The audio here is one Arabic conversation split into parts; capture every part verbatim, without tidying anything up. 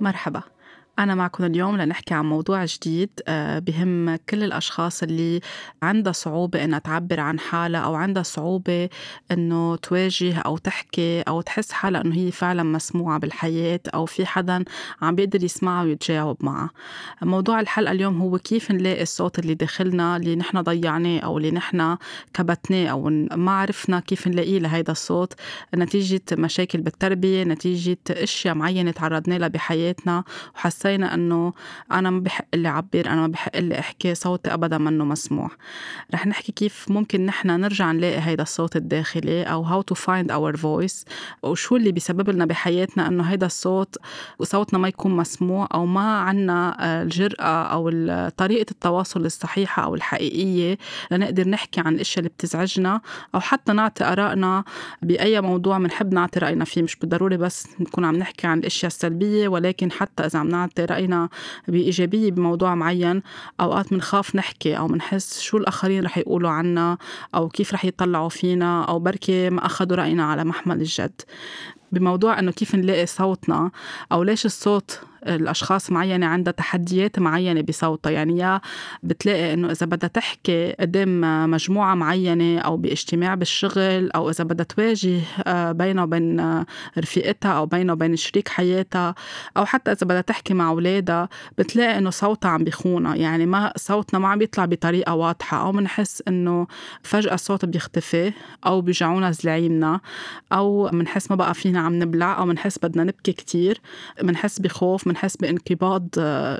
مرحبا، أنا معكم اليوم لنحكي عن موضوع جديد بهم كل الأشخاص اللي عندها صعوبة إنها تعبر عن حالها أو عندها صعوبة إنه تواجه أو تحكي أو تحس حالها إنه هي فعلا مسموعة بالحياة أو في حدا عم بيقدر يسمعها ويتجاوب معها. موضوع الحلقة اليوم هو كيف نلاقي الصوت اللي داخلنا اللي نحن ضيعناه أو اللي نحن كبتناه أو ما عرفنا كيف نلاقيه لهيدا الصوت نتيجة مشاكل بالتربية، نتيجة أشياء معينة تعرضنا لها بحياتنا وحسينا أنه أنا ما بحق اللي عبر، أنا ما بحق اللي أحكي، صوتي أبدا منه مسموع. رح نحكي كيف ممكن نحنا نرجع نلاقي هيدا الصوت الداخلي أو how to find our voice، وشو اللي بيسبب لنا بحياتنا أنه هيدا الصوت وصوتنا ما يكون مسموع أو ما عنا الجرأة أو طريقة التواصل الصحيحة أو الحقيقية لنقدر نحكي عن الأشياء اللي بتزعجنا أو حتى نعطي آرائنا بأي موضوع منحب نعطي رأينا فيه. مش بالضروري بس نكون عم نحكي عن الأشياء السلبية، ولكن حتى إذا عم نعطي رأينا بإيجابية بموضوع معين أوقات منخاف نحكي أو منحس شو الآخرين رح يقولوا عنا أو كيف رح يطلعوا فينا أو بركي ما أخذوا رأينا على محمل الجد. بموضوع أنه كيف نلاقي صوتنا أو ليش الصوت الأشخاص معينة عندها تحديات معينة بصوتها، يعني يا بتلاقي أنه إذا بدها تحكي قدام مجموعة معينة أو باجتماع بالشغل أو إذا بدها تواجه بينه وبين رفيقتها أو بينه وبين شريك حياتها أو حتى إذا بدها تحكي مع أولادها بتلاقي أنه صوتها عم بيخونها، يعني ما صوتنا ما عم بيطلع بطريقة واضحة أو منحس أنه فجأة الصوت بيختفي أو بيجعونا زلعيمنا أو منحس ما بقى فينا عم نبلع أو منحس بدنا نبكي كتير، منحس بخوف، منحس بانقباض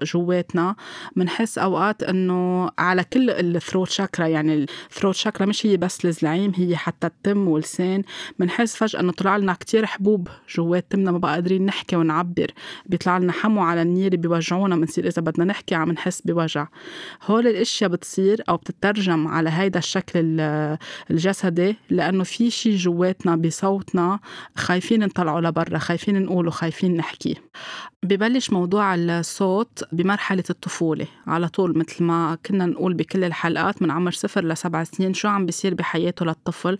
جواتنا، منحس أوقات أنه على كل الثروت شاكرا، يعني الثروت شاكرا مش هي بس الزلعيم، هي حتى التم واللسان، منحس فجأة أنه طلع لنا كتير حبوب جوات تمنا ما بقى قادرين نحكي ونعبر، بيطلع لنا حمو على النير بيوجعونا، منصير إذا بدنا نحكي عم نحس بوجع. هول الأشياء بتصير أو بتترجم على هيدا الشكل الجسدي لأنه في شي جواتنا بصوتنا خايفين نطلعوا لبرا، خايفين نقوله، خايفين نحكيه. ببلش موضوع الصوت بمرحلة الطفولة على طول، مثل ما كنا نقول بكل الحلقات من عمر صفر لسبع سنين شو عم بيصير بحياته للطفل.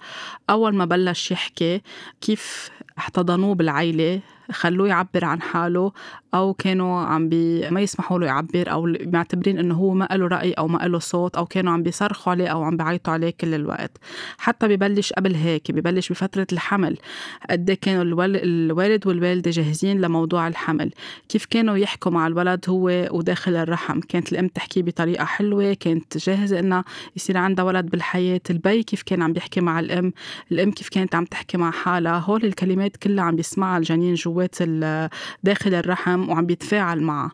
أول ما بلش يحكي كيف احتضنوه بالعيلة، خلوه يعبر عن حاله، أو كانوا عم بي ما يسمحوا له يعبر أو معتبرين أنه هو ما قاله رأي أو ما قاله صوت أو كانوا عم بيصرخوا عليه أو عم بيعيطوا عليه كل الوقت. حتى ببلش قبل هيك، ببلش بفترة الحمل، قد كانوا الوالد والوالدة جاهزين لموضوع الحمل، كيف كانوا يحكوا مع الولد هو وداخل الرحم، كانت الأم تحكي بطريقة حلوة، كانت جاهزة إنه يصير عندها ولد بالحياة، البي كيف كان عم بيحكي مع الأم، الأم كيف كانت عم تحكي مع حالها. هول الكلمات كلها عم بيسمعها الجنين جوا داخل الرحم وعم بيتفاعل معه.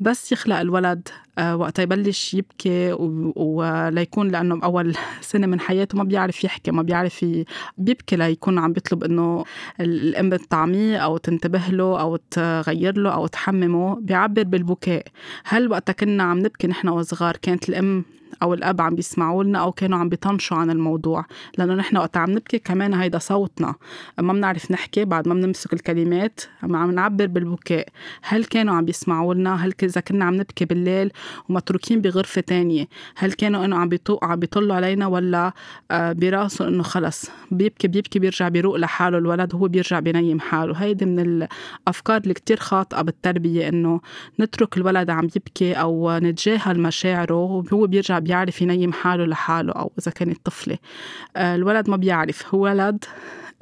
بس يخلق الولد وقت يبلش يبكي وليكون و... لأنه أول سنة من حياته ما بيعرف يحكي، ما بيعرف ي... بيبكي ليكون عم بيطلب إنه الأم تطعميه أو تنتبه له أو تغير له أو تحممه، بيعبر بالبكاء. هل وقت كنا عم نبكي نحن وصغار كانت الأم أو الأب عم بيسمعوا لنا أو كانوا عم بيطنشوا عن الموضوع؟ لأنه نحن وقت عم نبكي كمان هيدا صوتنا، ما بنعرف نحكي، بعد ما بنمسك الكلمات عم نعبر بالبكاء. هل كانوا عم بيسمعوا لنا؟ هل إذا كنا عم نبكي بالليل ومتروكين بغرفة تانية هل كانوا إنه عم بيطوق عم بيطلوا علينا ولا براسه إنه خلص بيبكي بيبكي بيرجع بيروق لحاله الولد، هو بيرجع بينيم حاله؟ هيدي من الأفكار اللي كتير خاطئة بالتربية، إنه نترك الولد عم يبكي أو نتجاهل مشاعره وهو بيرجع بيعرف ينيم حاله لحاله. أو إذا كانت طفلة الولد ما بيعرف، هو ولد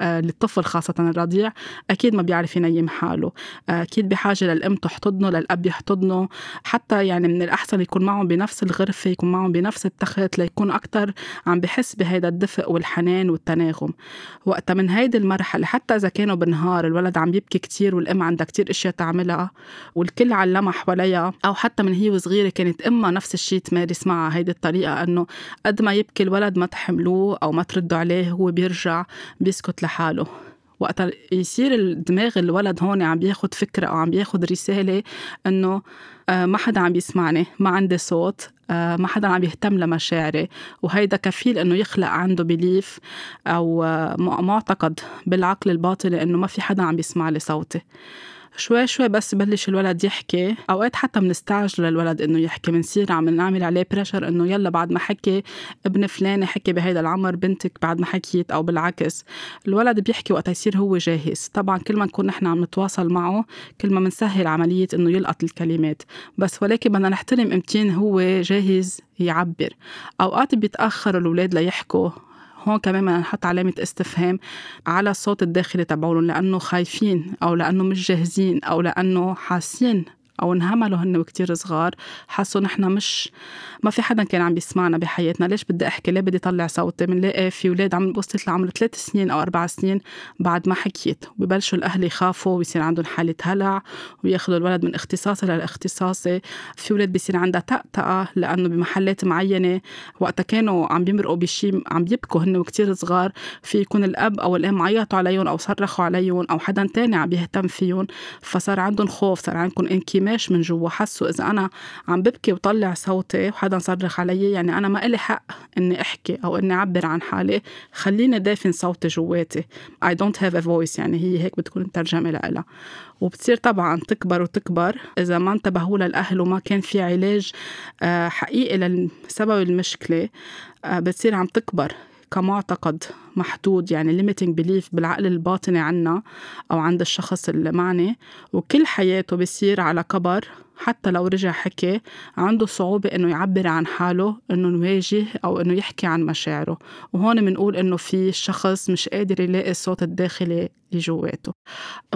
للطفل خاصة الرضيع أكيد ما بيعرف ينيم حاله، أكيد بحاجة للأم تحتضنه، للأب يحتضنه، حتى يعني من الأحسن يكون معهم بنفس الغرفة، يكون معهم بنفس التخت ليكون أكتر عم بحس بهيدا الدفء والحنان والتناغم. وقت من هيدا المرحلة حتى إذا كانوا بالنهار الولد عم يبكي كتير والأم عندها كتير إشياء تعملها والكل علمها حواليها، أو حتى من هي وصغيرة كانت أمها نفس الشيء تمارس معها هيدا الطريقة، أنه قد ما يبكي الولد ما تحملوه أو ما تردوا عليه، هو بيرجع بيسكت لحاله. وقت يصير الدماغ الولد هون عم بياخد فكرة أو عم بياخد رسالة أنه ما حدا عم بيسمعني، ما عندي صوت، ما حدا عم يهتم لمشاعري، وهيدا كفيل أنه يخلق عنده بليف أو معتقد بالعقل الباطني أنه ما في حدا عم بيسمع لصوتي. شوي شوي بس بلش الولد يحكي. أوقات حتى منستعجل للولد إنه يحكي، منصير عم نعمل عليه بريشر إنه يلا بعد ما حكي ابن فلان حكي بهيدا العمر بنتك بعد ما حكيت، أو بالعكس الولد بيحكي وقت يصير هو جاهز. طبعا كل ما نكون نحن عم نتواصل معه كل ما منسهل عملية إنه يلقط الكلمات، بس ولكن بدنا نحترم إمتين هو جاهز يعبر. أوقات بيتأخر الولاد ليحكوا، هون كمان بدنا نحط علامة استفهام على الصوت الداخلي تبعولن، لأنه خايفين أو لأنه مش جاهزين أو لأنه حاسين أو انهملوا هن وكتير صغار، حسوا نحنا مش ما في حدا كان عم بيسمعنا بحياتنا، ليش بدي أحكي، ليه بدي طلع صوتي. منلاقي في ولاد عم بوصلت لعمر ثلاث سنين أو أربع سنين بعد ما حكيت، وببلشوا الأهل يخافوا ويصير عندهم حالة هلع وياخدوا الولد من اختصاصي للاختصاصي. في ولاد بيصير عندها تأتأة لأنه بمحلات معينة وقتها كانوا عم بيمرقوا بشي عم بيبكوا هن وكتير صغار، في يكون الأب أو الأم عيطوا عليهم أو صرخوا عليهم أو حدا تاني عم بيهتم فيهم، فصار عندهم خوف، صار عندهم انكماش من جوا، حسوا إذا أنا عم ببكي وطلع صوتي وحدا صرخ علي يعني أنا ما إلي حق إني أحكي أو إني أعبر عن حالي، خليني دافن صوتي جواتي، I don't have a voice، يعني هي هيك بتكون الترجمة لها. وبتصير طبعا تكبر وتكبر إذا ما انتبهوا للأهل وما كان في علاج حقيقي لسبب المشكلة، بتصير عم تكبر كمعتقد محدود، يعني limiting belief بالعقل الباطني عنا أو عند الشخص المعني، وكل حياته بيصير على كبر. حتى لو رجع حكي عنده صعوبة إنه يعبر عن حاله، إنه يواجه أو إنه يحكي عن مشاعره، وهون منقول إنه في الشخص مش قادر يلاقي الصوت الداخلي لجواته.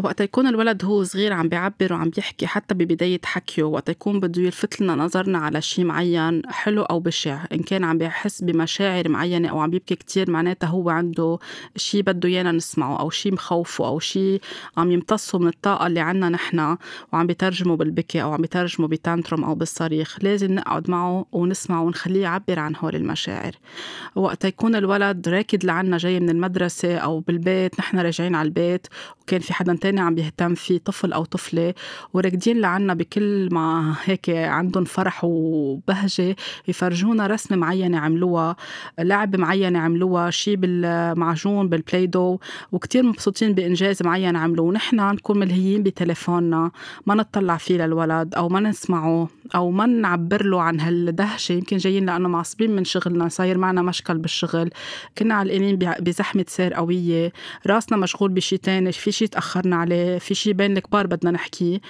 وقت يكون الولد هو صغير عم بيعبر وعم بيحكي حتى ببداية حكيه، وقت يكون بده يلفت لنا نظرنا على شيء معين حلو أو بشع، إن كان عم بيحس بمشاعر معينة أو عم بيبكي كتير معناته هو عنده شيء بده يانا نسمعه أو شيء مخوفه أو شيء عم يمتصه من الطاقة اللي عنا نحنا وعم بيترجمه بالبكي أو عم ترجمه بتانترم أو بالصريخ. لازم نقعد معه ونسمعه ونخليه يعبر عن هول المشاعر. وقت يكون الولد راكد لعنا جاي من المدرسة أو بالبيت، نحن راجعين على البيت وكان في حدا تاني عم بيهتم فيه، طفل أو طفلة، وراكدين لعنا بكل ما هيك عندهم فرح وبهجة، يفرجونا رسمة معينة عملوها، لعب معينة عملوها، شي بالمعجون بالبلاي دو، وكتير مبسوطين بإنجاز معين عملوه، ونحن نكون ملهيين بتلفوننا ما نتطلع فيه للولد أو ما نسمعه أو ما نعبر له عن هالدهشة. يمكن جايين لأنه معصبين من شغلنا، صاير معنا مشكل بالشغل، كنا علقانين بزحمة سير قوية، راسنا مشغول بشي تاني، في شي تأخرنا عليه، في شي بين الكبار بدنا نحكيه.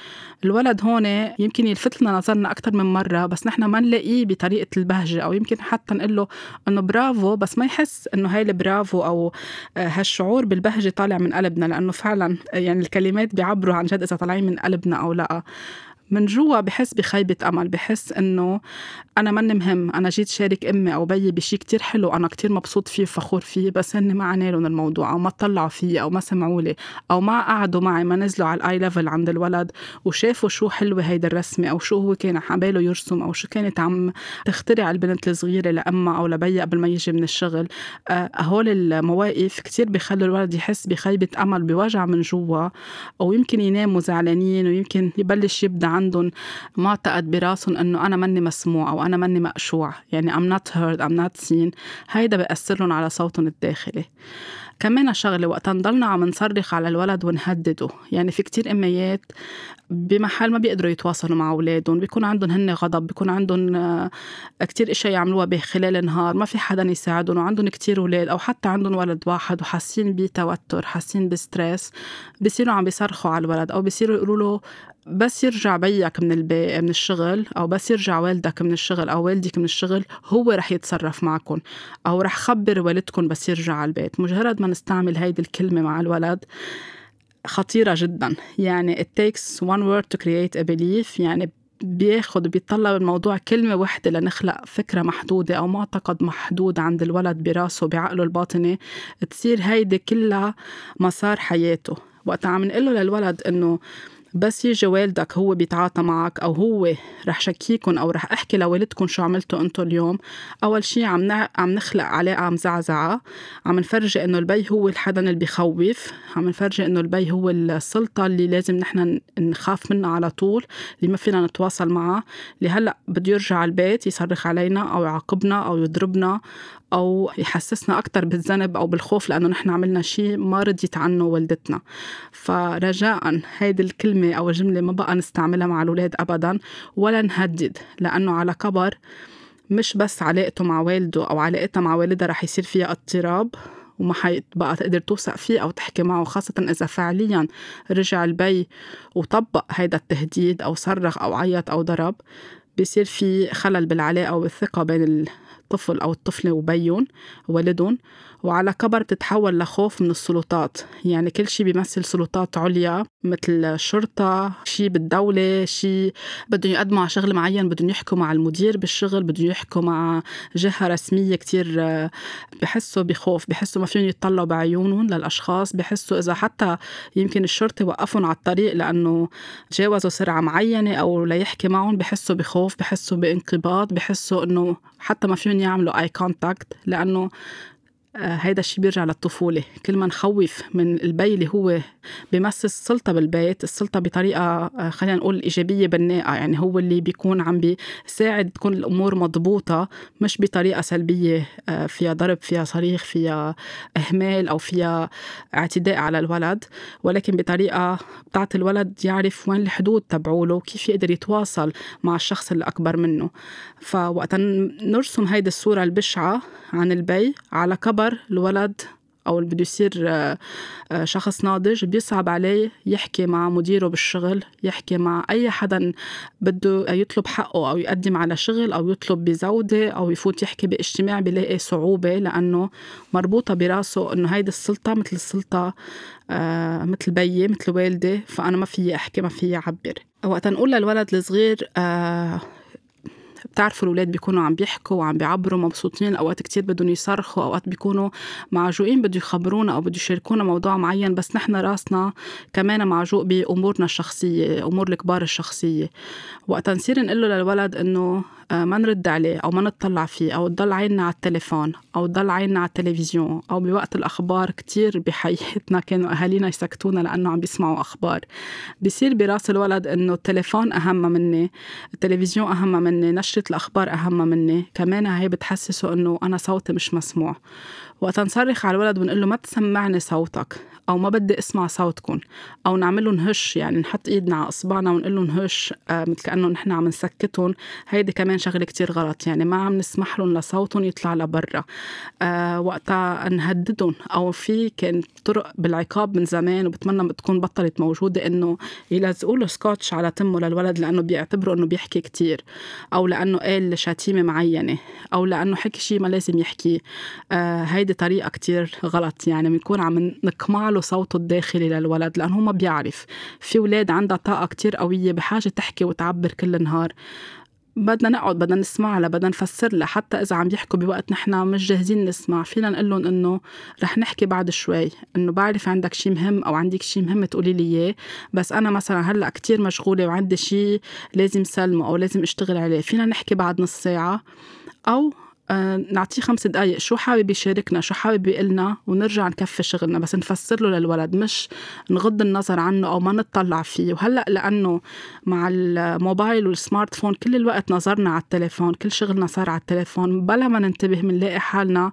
الولد هون يمكن يلفت لنا نظرنا أكتر من مرة، بس نحن ما نلاقيه بطريقة البهجة، أو يمكن حتى نقول له أنه برافو بس ما يحس أنه هاي البرافو أو هالشعور بالبهجة طالع من قلبنا، لأنه فعلا يعني الكلمات بيعبروا عن جد إذا طالعين من قلبنا أو لأ. من جوا بحس بخيبة أمل، بحس إنه أنا من مهم، أنا جيت شارك أمي أو بيي بشي كتير حلو أنا كتير مبسوط فيه فخور فيه، بس إن ما عنالون الموضوع أو ما طلعوا فيه أو ما سمعوا لي أو ما قعدوا معي، ما نزلوا على الآي ليفل عند الولد وشافوا شو حلوة هيدا الرسمة أو شو هو كان عباله يرسم أو شو كانت عم تخترع البنت الصغيرة لأمها أو لبيي قبل ما يجي من الشغل. هول المواقف كتير بيخلوا الولد يحس بخيبة أمل، بوجع من جوا، أو يمكن يناموا زعلانين، ويمكن يبلش يبدأ عندهم معتقد براسهم أنه أنا مني مسموع أو أنا مني مقشوع، يعني I'm not heard I'm not seen. هيدا بيأثرهم على صوتهم الداخلي. كمان شغلة وقت نضلنا عم نصرخ على الولد ونهدده، يعني في كتير أميات بمحل ما بيقدروا يتواصلوا مع أولادهم، بيكون عندهم هن غضب، بيكون عندهم كتير إشياء يعملوها بخلال النهار، ما في حدا يساعدهم، وعندهم كتير أولاد أو حتى عندهم ولد واحد وحاسين بتوتر حاسين بستريس، بيصيروا عم بيصرخوا على الولد أو بيصيروا يقولوا له بس يرجع بيك من البي... من الشغل، أو بس يرجع والدك من الشغل أو والدك من الشغل هو رح يتصرف معكم، أو رح خبر والدكم بس يرجع على البيت. مجرد ما نستعمل هيدي الكلمة مع الولد خطيرة جدا، يعني it takes one word to create a belief، يعني بياخد بيطلب الموضوع كلمة واحدة لنخلق فكرة محدودة أو معتقد محدود عند الولد براسه بعقله الباطني، تصير هيدي كلها مسار حياته. وقت عم نقوله للولد إنه بس يجي والدك هو بيتعاطى معك، أو هو رح شكيكن أو رح أحكي لوالدكن شو عملتوا أنتوا اليوم، أول شي عم عم نخلق علاقة مزعزعة، عم نفرجي إنه البي هو الحدا اللي بيخوف، عم نفرجي إنه البي هو السلطة اللي لازم نحن نخاف منها على طول، اللي ما فينا نتواصل معه، اللي هلأ بده يرجع البيت يصرخ علينا أو يعاقبنا أو يضربنا أو يحسسنا أكتر بالذنب أو بالخوف لأنه نحن عملنا شيء ما رضيت عنه والدتنا. فرجاءً هيدي الكلمة أو الجملة ما بقى نستعملها مع الولاد أبداً ولا نهدد، لأنه على كبر مش بس علاقته مع والده أو علاقتها مع والدها رح يصير فيها اضطراب وما حيبقى تقدر توثق فيه أو تحكي معه، خاصة إذا فعلياً رجع البي وطبق هيدا التهديد أو صرخ أو عيط أو ضرب، بيصير في خلل بالعلاقة والثقة بين الطفل أو الطفلة وبيون والدون. وعلى كبر تتحول لخوف من السلطات، يعني كل شيء بيمثل سلطات عليا مثل الشرطة، شيء بالدولة، شيء بدهم يقدموا على شغل معين، بدهم يحكوا مع المدير بالشغل، بدهم يحكوا مع جهة رسمية. كتير بحسوا بخوف، بحسوا ما فيهم يتطلعوا بعيونهم للأشخاص، بحسوا إذا حتى يمكن الشرطة وقفهم على الطريق لأنه تجاوزوا سرعة معينة أو لا يحكي معهم بحسوا بخوف، بحسوا بانقباض، بحسوا إنه حتى ما فيهم يعملوا اي كونتاكت، لأنه هيدا الشيء بيرجع للطفولة. كل ما نخوف من البي اللي هو بيمثل السلطة بالبيت، السلطة بطريقة خلينا نقول إيجابية بناءة، يعني هو اللي بيكون عم بيساعد تكون الأمور مضبوطة، مش بطريقة سلبية فيها ضرب، فيها صريخ، فيها إهمال أو فيها اعتداء على الولد، ولكن بطريقة بتاعت الولد يعرف وين الحدود تبعوله وكيف يقدر يتواصل مع الشخص اللي أكبر منه. فوقتا نرسم هيدا الصورة البشعة عن البي، على كبر الولد أو اللي بده يصير شخص ناضج بيصعب عليه يحكي مع مديره بالشغل، يحكي مع أي حدا بده يطلب حقه أو يقدم على شغل أو يطلب بزودة أو يفوت يحكي باجتماع، بيلاقي صعوبة لأنه مربوطة براسه أنه هيدي السلطة مثل السلطة مثل بيي مثل والدي، فأنا ما فيي أحكي ما فيي أعبر. وقت نقول للولد الصغير آه بتعرفوا الولاد بيكونوا عم بيحكوا وعم بيعبروا مبسوطين، أوقات كتير بدهم يصرخوا، أوقات بيكونوا معجوقين بدهم يخبرونا أو بدهم يشاركونا موضوع معين، بس نحن راسنا كمان معجوق بأمورنا الشخصية، أمور الكبار الشخصية. وقت نصير نقوله للولد إنه ما نرد عليه أو ما نتطلع فيه أو تضل عيننا على التليفون أو تضل عيننا على التلفزيون أو بوقت الأخبار، كتير بحياتنا كانوا أهالينا يسكتونا لأنه عم بيسمعوا أخبار، بيصير براس الولد إنه التليفون أهم مني، التلفزيون أهم مني، نشرة الأخبار أهم مني، كمان هي بتحسسه إنه أنا صوتي مش مسموع. وقت نصرخ على الولد ونقول له ما تسمعني صوتك أو ما بدي أسمع صوتكم، أو نعمله نهش، يعني نحط إيدنا على إصبعنا ونقول له نهش آه مثل كأنه نحن عم نسكتهم، هيدي كمان شغلة كتير غلط، يعني ما عم نسمح لهم لصوتهم يطلع لبرا. آه وقتها نهددهم، أو في كان طرق بالعقاب من زمان وبتمنى بتكون بطلت موجودة، إنه يلزقوا له سكوتش على تمه للولد لأنه بيعتبروا إنه بيحكي كتير، أو لأنه قال شتيمة معينة، أو لأنه حكي شيء ما لازم يحكيه. آه هيدي طريقة كتير غلط، يعني بنكون عم نقمع له صوته الداخلي للولد، لأنه هو ما بيعرف. في ولاد عندها طاقة كتير قوية بحاجة تحكي وتعبر كل النهار، بدنا نقعد بدنا نسمع لها بدنا نفسر لها، حتى إذا عم يحكوا بوقت نحنا مش جاهزين نسمع فينا نقول لهم إنه رح نحكي بعد شوي، إنه بعرف عندك شيء مهم أو عندك شيء مهم تقولي لي إياه، بس أنا مثلا هلأ كتير مشغولة وعندي شيء لازم سلمه أو لازم أشتغل عليه، فينا نحكي بعد نص ساعة أو نعطيه خمس دقايق شو حابب يشاركنا شو حابب يقلنا ونرجع نكفي شغلنا، بس نفسر له للولد، مش نغض النظر عنه أو ما نتطلع فيه. وهلأ لأنه مع الموبايل والسمارت فون كل الوقت نظرنا على التليفون، كل شغلنا صار على التليفون، بلا ما ننتبه منلاقي حالنا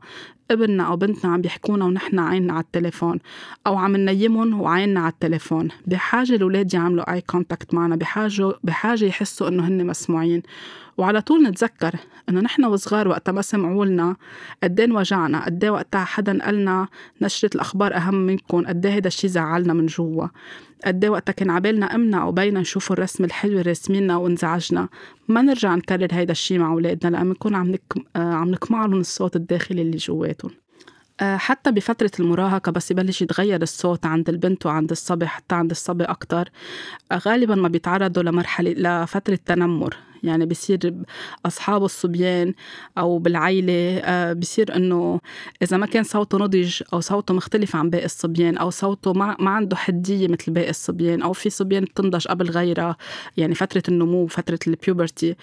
ابننا أو بنتنا عم بيحكونا ونحن عيننا على التليفون، أو عم ننيمهم وعيننا على التليفون. بحاجة الأولاد يعملوا أي كونتاكت معنا، بحاجة, بحاجة يحسوا أنه هن مسموعين. وعلى طول نتذكر أنه نحن وصغار وقت ما سمعوا لنا قدين وجعنا، قدين وقتها حدا قالنا نشرة الأخبار أهم منكم، قدين هيدا الشي زعلنا من جوا، قدين وقتها كان عبالنا أمنا أو بينا نشوفوا الرسم الحلو رسمينا وانزعجنا. ما نرجع نكرر هيدا الشي مع أولادنا لأن نكون عم, نك... عم نكمع لهم الصوت الداخلي اللي جواتهم. حتى بفترة المراهقة بس يبلش يتغير الصوت عند البنت وعند الصبي، حتى عند الصبي أكتر، غالباً ما بيتعرضوا لمرحلة لفترة تنمر، يعني بيصير أصحاب الصبيان أو بالعيلة بيصير أنه إذا ما كان صوته نضج أو صوته مختلف عن باقي الصبيان أو صوته ما, ما عنده حدية مثل باقي الصبيان، أو في صبيان بتنضج قبل غيرها، يعني فترة النمو فترة البيوبرتي،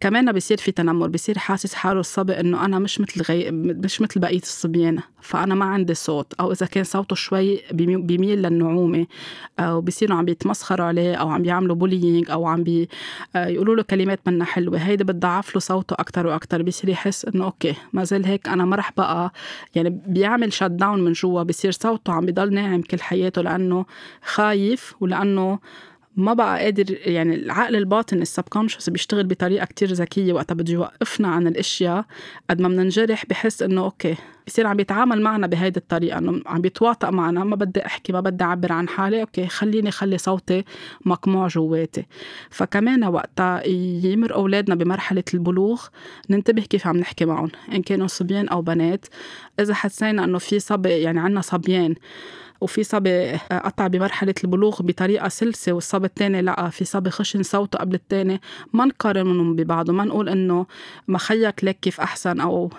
كمان بيصير في تنمر، بيصير حاسس حاله الصبي انه انا مش مثل غي... مش مثل بقيه الصبيان، فانا ما عندي صوت، او اذا كان صوته شوي بيميل للنعومه، او بيصيروا عم بيتمسخروا عليه، او عم بيعملوا بولينج، او عم بي... يقولوا له كلمات منا حلوه، هيدا بتضعف له صوته اكتر واكتر. بيصير يحس انه اوكي ما زال هيك انا ما رح بقى، يعني بيعمل شات داون من جوا، بيصير صوته عم بيضل ناعم كل حياته لانه خايف، ولانه ما بقى قادر. يعني العقل الباطن السبكونشس بيشتغل بطريقة كتير ذكية وقتها بده يوقفنا عن الأشياء قد ما مننجرح. بحس إنه أوكي بصير عم بيتعامل معنا بهيدي الطريقة، إنه عم بيتواطئ معنا، ما بدي أحكي، ما بدي أعبر عن حالي، أوكي خليني خلي صوتي مقموع جواتي. فكمان وقتها يمر أولادنا بمرحلة البلوغ ننتبه كيف عم نحكي معهم، إن كانوا صبيان أو بنات. إذا حسينا إنه في صبي، يعني عنا صبيان وفي صبي قطع بمرحلة البلوغ بطريقة سلسة والصبي التاني لأ، في صبي خشن صوته قبل التاني، ما نقارنهم ببعض وما نقول إنه ما خيك لك كيف أحسن، أو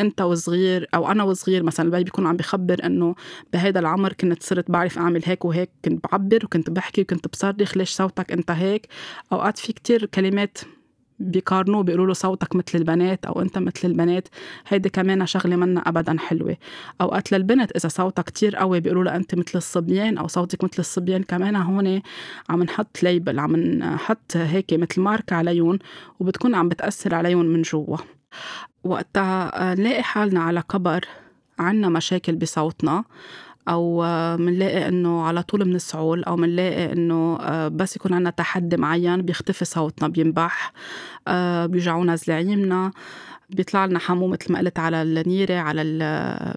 أنت وصغير أو أنا وصغير. مثلا البي بيكون عم بيخبر إنه بهذا العمر كنت صرت بعرف أعمل هيك وهيك، كنت بعبر وكنت بحكي وكنت بصرخ، ليش صوتك أنت هيك؟ أوقات في كتير كلمات بيقارنوه، بيقولوا له صوتك مثل البنات أو أنت مثل البنات. هيدي كمان شغلة منا أبدا حلوة. أوقات للبنت إذا صوتها كتير قوي بيقولوا له أنت مثل الصبيان أو صوتك مثل الصبيان. كمان هون عم نحط ليبل، عم نحط هيك مثل ماركة عليهم، وبتكون عم بتأثر عليهم من جوا. وقتها نلاقي حالنا على كبر عنا مشاكل بصوتنا، أو منلاقي أنه على طول من السعول، أو منلاقي أنه بس يكون عنا تحدي معين بيختفي صوتنا، بينبح، بيجعونا زلعيمنا، بيطلع لنا حمو مثل ما قلت على النيرة، على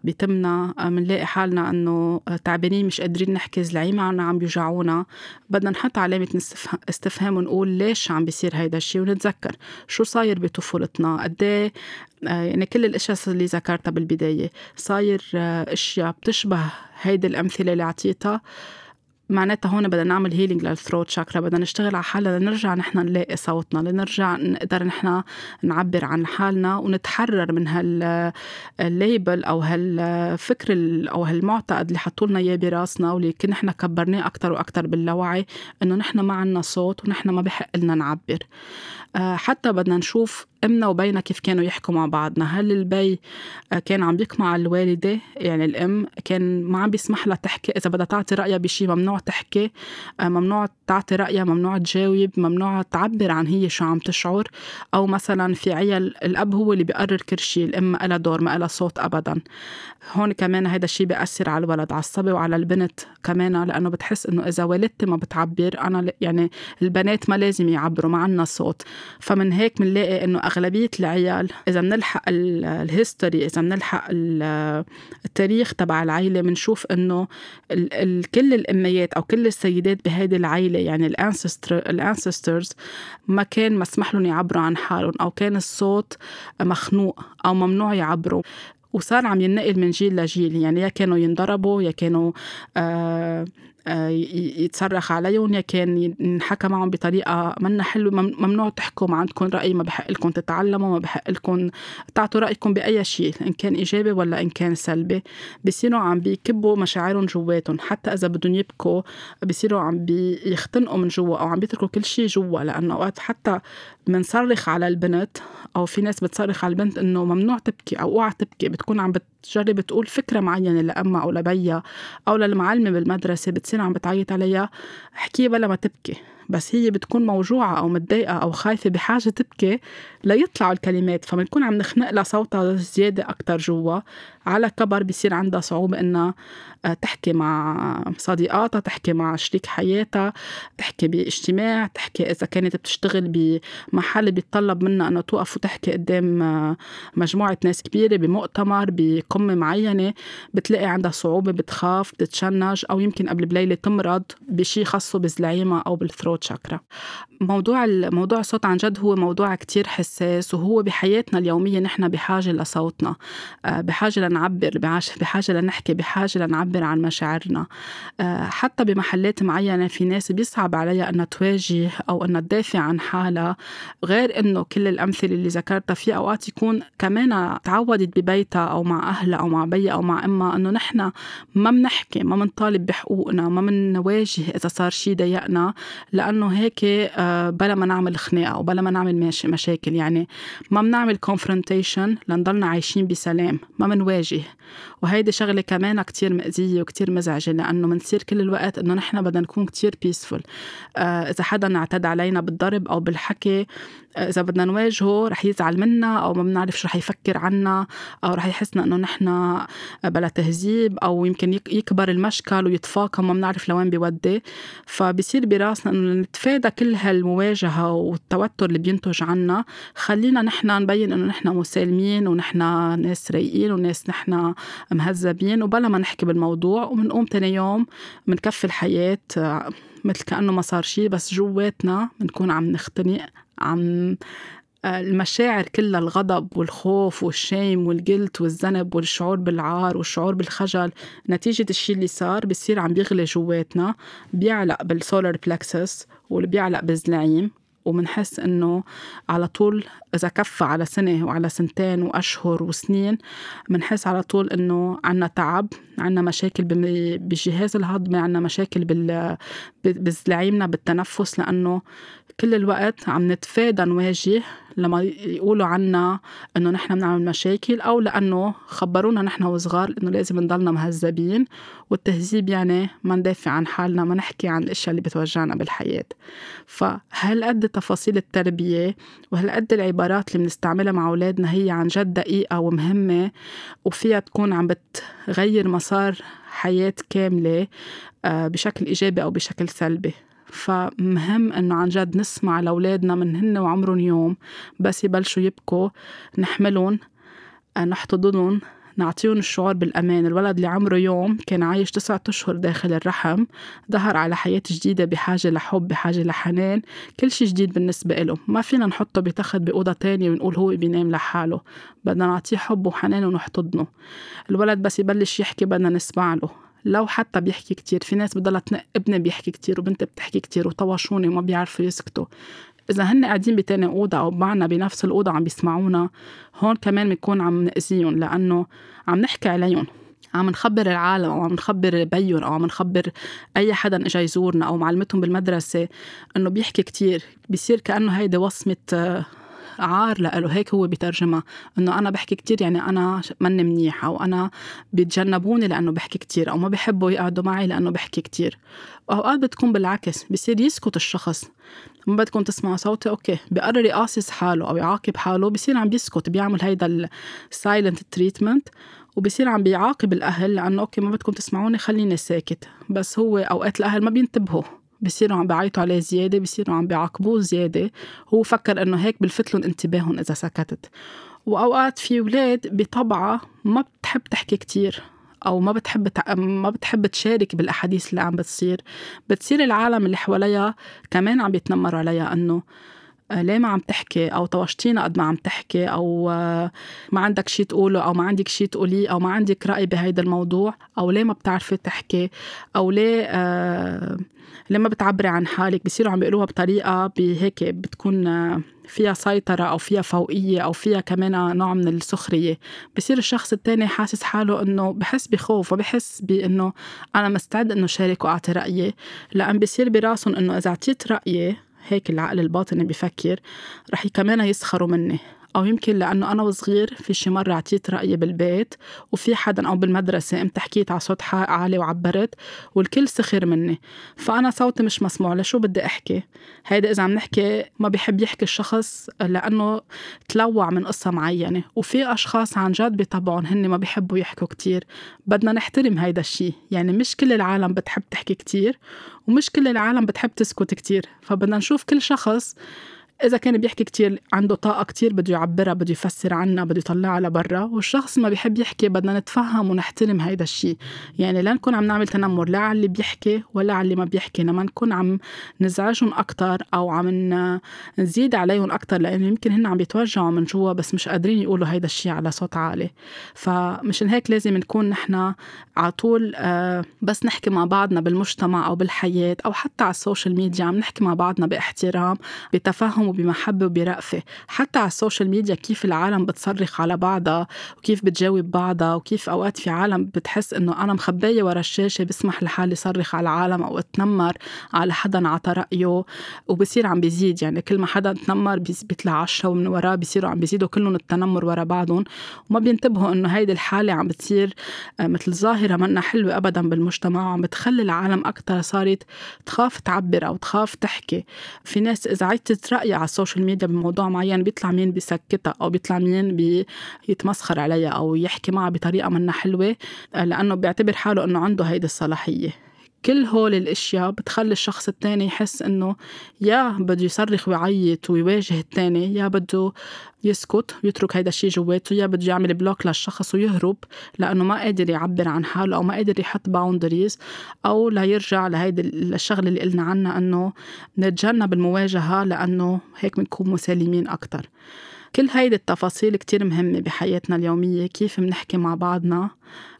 بيتمنا، منلاقي حالنا أنه تعبانين مش قادرين نحكي، زلعيمة عم بيجعونا. بدنا نحط علامة استفهام ونقول ليش عم بيصير هيدا الشيء، ونتذكر شو صاير بطفولتنا. قد يعني كل الأشياء اللي ذكرتها بالبداية صاير أشياء بتشبه هيدا الأمثلة اللي عطيتها. معناتها هون بدنا نعمل هيلينج للثروت شاكرا، بدنا نشتغل على حالنا لنرجع نحن نلاقي صوتنا، لنرجع نقدر نحن نعبر عن حالنا ونتحرر من هالليبل أو هالفكر أو هالمعتقد اللي حطولنا إياه براسنا، واللي كنا نحن كبرناه أكتر وأكتر باللاوعي إنه نحن ما عنا صوت ونحن ما بحق لنا نعبر. حتى بدنا نشوف امنا وبينا كيف كانوا يحكوا مع بعضنا. هل البي كان عم بيقمع الوالده، يعني الام كان ما عم بيسمح لها تحكي، اذا بدها تعطي رايها بشيء ممنوع تحكي، ممنوع تعطي رايها، ممنوع تجاوب، ممنوع تعبر عن هي شو عم تشعر؟ او مثلا في عيال الاب هو اللي بيقرر كل شيء، الام ما لها دور، ما لها صوت ابدا. هون كمان هذا الشيء بياثر على الولد، على الصبي وعلى البنت كمان، لانه بتحس انه اذا والدتي ما بتعبر انا، يعني البنات ما لازم يعبروا، ما عندنا صوت. فمن هيك بنلاقي انه أغلبية العيال، إذا منلحق الهيستوري، إذا منلحق التاريخ تبع العائلة، منشوف إنه كل الأميات أو كل السيدات بهذه العائلة، يعني الأنسسترز، ما كان مسمح لهم يعبروا عن حالهم، أو كان الصوت مخنوق أو ممنوع يعبروا. وصار عم ينقل من جيل لجيل، يعني يا كانوا ينضربوا، يا كانوا آه يتصرخ عليهم، يا كان ينحكى معهم بطريقة منا حلوة، ممنوع تحكوا، ما عندكم رأي، ما بحق لكم تتعلموا، ما بحق لكم تعطوا رأيكم بأي شيء إن كان إيجابي ولا إن كان سلبي. بيصيروا عم بيكبوا مشاعرهم جواتهم، حتى إذا بدهم يبكوا بيصيروا عم بيختنقوا من جوا، أو عم بيتركوا كل شيء جوا. لأنه أوقات حتى منصرخ على البنت، أو في ناس بتصرخ على البنت إنه ممنوع تبكي أو أوعى تبكي، بتكون عم بت تجرب تقول فكرة معينة لأمها أو لبيها أو للمعلمة بالمدرسة، بتصير عم بتعيط عليها حكي بلا ما تبكي، بس هي بتكون موجوعة أو متضايقة أو خايفة، بحاجة تبكي ليطلعوا الكلمات. فبنكون عم نخنق لها صوتها زيادة أكتر جوا. على كبر بيصير عندها صعوبة إنها تحكي مع صديقاتها، تحكي مع شريك حياتها، تحكي باجتماع، تحكي إذا كانت بتشتغل بمحل بيتطلب منها أنها توقف وتحكي قدام مجموعة ناس كبيرة، بمؤتمر، بقمة معينة، بتلاقي عندها صعوبة، بتخاف، بتتشنج، أو يمكن قبل بليلة تمرض بشي خاصه بالزلعيمة أو بالثروت شاكرا. موضوع الموضوع الصوت عن جد هو موضوع كتير حساس، وهو بحياتنا اليومية نحن بحاجة لصوتنا، بحاجة لنعبر، بحاجة لنحكي، بحاجة لنعبر عن مشاعرنا. حتى بمحلات معينة في ناس بيصعب عليها أن تواجه أو أن تدافع عن حالها. غير أنه كل الأمثلة اللي ذكرتها في أوقات يكون كمان تعودت ببيتها أو مع أهلها أو مع بيها أو مع أمها أنه نحن ما منحكي، ما منطالب بحقوقنا، ما منواجه إذا صار شيء ضايقنا، لأنه هيك بلا ما نعمل خناقة وبلا ما نعمل مشاكل. يعني ما بنعمل كونفرونتيشن لنضلنا عايشين بسلام، ما منواجه. وهيدي شغلة كمان كتير مأذية وكتير مزعجة، لأنه منصير كل الوقت أنه نحن بدنا نكون كتير بيسفول. إذا حدا اعتدى علينا بالضرب أو بالحكي، إذا بدنا نواجهه رح يزعل منا، أو ما بنعرف شو رح يفكر عنا، أو رح يحسنا أنه نحن بلا تهذيب، أو يمكن يكبر المشكل ويتفاقم وما بنعرف لوين بيودي. فبيصير براسنا أنه نتفادى كل هالمواجهة والتوتر اللي بينتج عنا. خلينا نحن نبين أنه نحن مسالمين ونحن ناس رايقين وناس نحن مهذبين، وبلا ما نحكي بالموضوع، ومنقوم تاني يوم منكفي الحياة مثل كأنه ما صار شيء، بس جواتنا بنكون عم نختنق. عم المشاعر كلها، الغضب والخوف والشيم والجلد والذنب والشعور بالعار والشعور بالخجل نتيجة الشيء اللي صار، بيصير عم بيغلي جواتنا، بيعلق بالسولار بلاكسس واللي بيعلق بالزلاعيم. ومنحس إنه على طول إذا كفى على سنة وعلى سنتين وأشهر وسنين، منحس على طول إنه عنا تعب، عنا مشاكل بالجهاز الهضمي، عنا مشاكل بالزلاعيمنا، بالتنفس، لأنه كل الوقت عم نتفادى نواجه لما يقولوا عنا إنه نحن بنعمل مشاكل، أو لأنه خبرونا نحن وصغار إنه لازم نضلنا مهذبين. والتهذيب يعني ما ندافع عن حالنا، ما نحكي عن الأشياء اللي بتوجعنا بالحياة. فهالقد تفاصيل التربية وهالقد العبارات اللي بنستعملها مع أولادنا هي عن جد دقيقة ومهمة، وفيها تكون عم بتغير مسار حياة كاملة بشكل إيجابي أو بشكل سلبي. فمهم أنه عن جد نسمع لأولادنا من هن وعمرهم يوم، بس يبلشوا يبكوا نحملهم، نحتضنهم، نعطيهم الشعور بالأمان. الولد اللي عمره يوم كان عايش تسعة أشهر داخل الرحم، ظهر على حياة جديدة، بحاجة لحب، بحاجة لحنان، كل شيء جديد بالنسبة له. ما فينا نحطه بتاخد بأوضة تانية ونقول هو بينام لحاله، بدنا نعطيه حب وحنان ونحتضنه. الولد بس يبلش يحكي بدنا نسمع له، لو حتى بيحكي كتير. في ناس بضلها تنق ابني بيحكي كتير وبنت بتحكي كتير وطوشوني وما بيعرفوا يسكتوا. إذا هن قاعدين بتاني أوضة أو معنا بنفس الأوضة عم بيسمعونا، هون كمان بنكون عم نأذيهم، لأنه عم نحكي عليهم، عم نخبر العالم، أو عم نخبر بيون، أو عم نخبر أي حدا إجا يزورنا، أو معلمتهم بالمدرسة إنه بيحكي كتير. بيصير كأنه هيدا وصمة عار لقاله، هيك هو بترجمة، انه انا بحكي كتير يعني انا مني منيحة، وانا بيتجنبوني لانه بحكي كتير، او ما بحبوا يقعدوا معي لانه بحكي كتير. اوقات بتكون بالعكس، بصير يسكت الشخص، ما بدكم تسمعوا صوتي، اوكي، بقرر يقاصص حاله او يعاقب حاله، بصير عم بيسكت، بيعمل هيدا السايلنت تريتمنت، وبصير عم بيعاقب الاهل لانه اوكي ما بدكم تسمعوني خليني ساكت. بس هو اوقات الاهل ما بينتبهوا، بيصيروا عم بيعيطوا عليه زيادة، بيصيروا عم بيعاقبوه زيادة، هو فكر أنه هيك بلفتلن انتباههم إذا سكتت. وأوقات في ولاد بطبعه ما بتحب تحكي كتير، أو ما بتحب تق... ما بتحب تشارك بالأحاديث اللي عم بتصير. بتصير العالم اللي حواليها كمان عم بيتنمروا عليها، أنه ليه ما عم تحكي، أو طوشتينا قد ما عم تحكي، أو ما عندك شي تقوله، أو ما عندك شي تقوليه، أو ما عندك رأي بهيدا الموضوع، أو ليه ما بتعرفي تحكي، أو ليه آه لما بتعبري عن حالك. بيصيروا عم بيقولوها بطريقة بهيك بتكون فيها سيطرة، أو فيها فوقية، أو فيها كمان نوع من السخرية. بيصير الشخص التاني حاسس حاله أنه بحس بخوف، وبحس بأنه أنا مستعد أنه شارك وأعطي رأيي، لأن بيصير براسهم أنه إذا أعطيت رأيي، هيك العقل الباطني بفكر، رح كمان يسخروا مني. أو يمكن لأنه أنا وصغير في شي مرة عطيت رأيي بالبيت، وفي حدا أو بالمدرسة قمت حكيت على صوت عالي وعبرت، والكل سخر مني، فأنا صوتي مش مسموع، لشو بدي أحكي؟ هيدا إذا عم نحكي ما بيحب يحكي الشخص لأنه تلوع من قصة معينة. وفي أشخاص عن جد بطبعهم هن ما بيحبوا يحكوا كتير، بدنا نحترم هيدا الشي. يعني مش كل العالم بتحب تحكي كتير، ومش كل العالم بتحب تسكت كتير، فبدنا نشوف كل شخص إذا كان بيحكي كتير عنده طاقة كتير بده يعبرها، بده يفسر عنها، بده يطلعها لبرا، والشخص ما بيحب يحكي بدنا نتفهم ونحترم هيدا الشيء. يعني لا نكون عم نعمل تنمر لا على اللي بيحكي ولا على اللي ما بيحكي، لما نكون عم نزعجهم أكتر أو عم نزيد عليهم أكتر، لأنه يمكن هن عم بيتوجعوا من جوا بس مش قادرين يقولوا هيدا الشيء على صوت عالي. فمشان هيك لازم نكون نحن على طول بس نحكي مع بعضنا بالمجتمع أو بالحياة أو حتى على السوشيال ميديا، عم نحكي مع بعضنا باحترام، بتفهم بتفهم وبمحبة وبرأفة. حتى على السوشيال ميديا كيف العالم بتصرخ على بعضها وكيف بتجاوب بعضها، وكيف أوقات في عالم بتحس إنه أنا مخبية ورا الشاشة بسمح لحالي صرخ على العالم أو اتنمر على حدا عطى رأيه، وبصير عم بيزيد. يعني كل ما حدا تنمر بيطلع عشرة ومن وراه بيصيروا عم بيزيدوا كلهم التنمر ورا بعضهم، وما بينتبهوا إنه هيدي الحالة عم بتصير مثل ظاهرة منا حلوة أبدا بالمجتمع، وعم بتخلي العالم أكتر صارت تخاف تعبر أو تخاف تحكي. في ناس إذا عيتت رأيها على السوشيال ميديا بموضوع معين بيطلع مين بيسكتها أو بيطلع مين بيتمسخر عليها أو يحكي معها بطريقة منا حلوة، لأنه بيعتبر حاله إنه عنده هيدي الصلاحية. كل هول الاشياء بتخلي الشخص التاني يحس انه يا بده يصرخ ويعيط ويواجه التاني، يا بده يسكت ويترك هيدا الشيء جواته، يا بده يعمل بلوك للشخص ويهرب لانه ما قادر يعبر عن حاله او ما قادر يحط باوندريز، او لا يرجع لهيدا الشغله اللي قلنا عنها انه نتجنب المواجهه لانه هيك بنكون مسالمين اكتر. كل هيدي التفاصيل كتير مهمة بحياتنا اليومية، كيف منحكي مع بعضنا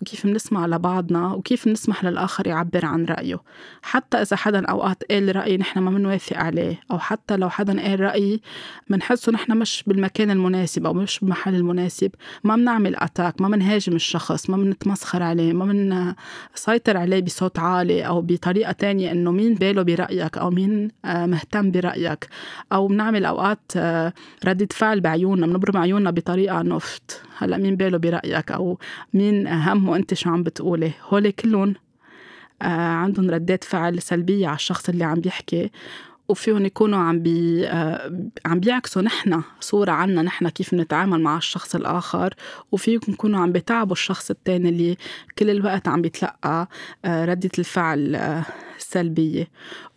وكيف منسمع لبعضنا وكيف منسمح للآخر يعبر عن رأيه. حتى إذا حدا أوقات قال رأي نحن ما منوافق عليه، أو حتى لو حدا قال رأي منحسه نحن مش بالمكان المناسب أو مش بمحل المناسب، ما منعمل أتاك، ما منهاجم الشخص، ما منتمسخر عليه، ما منسيطر عليه بصوت عالي أو بطريقة تانية إنه مين باله برأيك أو مين مهتم برأيك، أو منعمل أوقات ردة فعل بعيون بنبرم عيوننا بطريقة نفط هلأ مين باله برأيك أو مين همه أنت شو عم بتقوله. هولي كلهم عندهم ردات فعل سلبية على الشخص اللي عم بيحكي، وفيهم يكونوا عم بي عم بيعكسوا نحن صورة عنا نحن كيف نتعامل مع الشخص الآخر، وفيكم يكونوا عم بتعبوا الشخص التاني اللي كل الوقت عم بيتلقى ردة الفعل السلبية.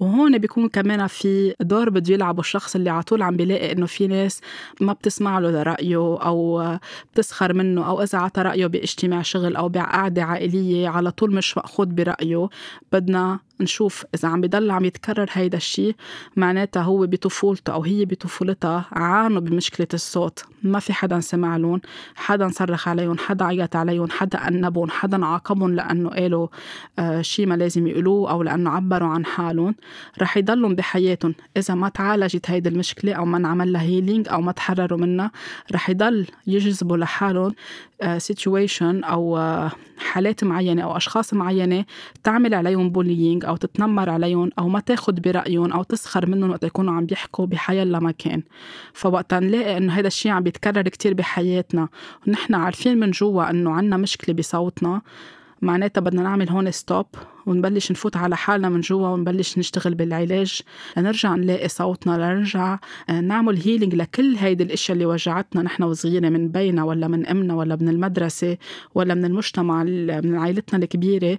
وهون بيكون كمان في دور بده يلعبه الشخص اللي على طول عم بيلاقي إنه في ناس ما بتسمع له رأيه أو بتسخر منه، أو إذا عطى رأيه باجتماع شغل أو بقعدة عائلية على طول مش مأخوذ برأيه. بدنا نشوف إذا عم بيضل عم يتكرر هيدا الشيء معناتها هو بطفولته أو هي بطفولتها عانوا بمشكلة الصوت، ما في حدا سمع لهم، حدا صرخ عليهم، حدا عيط عليهم، حدا أنبهم، حدا عاقبهم لأنه قالوا آه شيء ما لازم يقولوه أو لأنه عبروا عن حالهم. رح يضلهم بحياتهم إذا ما تعالجت هيدا المشكلة أو ما نعمل لها هيلينج أو ما تحرروا منها، رح يضل يجذبوا لحالهم آه situation أو آه حالات معينة أو أشخاص معينة تعمل عليهم بولينج أو تتنمر عليهم أو ما تاخد برأيهم أو تسخر منهم وقت يكونوا عم بيحكوا بحيالله مكان. فوقتا نلاقي إنه هذا الشيء عم بيتكرر كتير بحياتنا ونحن عارفين من جوا إنه عنا مشكلة بصوتنا، معناتها بدنا نعمل هون ستوب ونبلش نفوت على حالنا من جوا ونبلش نشتغل بالعلاج لنرجع نلاقي صوتنا، لنرجع نعمل هيلينج لكل هيدي الاشياء اللي وجعتنا نحن وصغيرة من بينا ولا من أمنا ولا من المدرسة ولا من المجتمع من عائلتنا الكبيرة،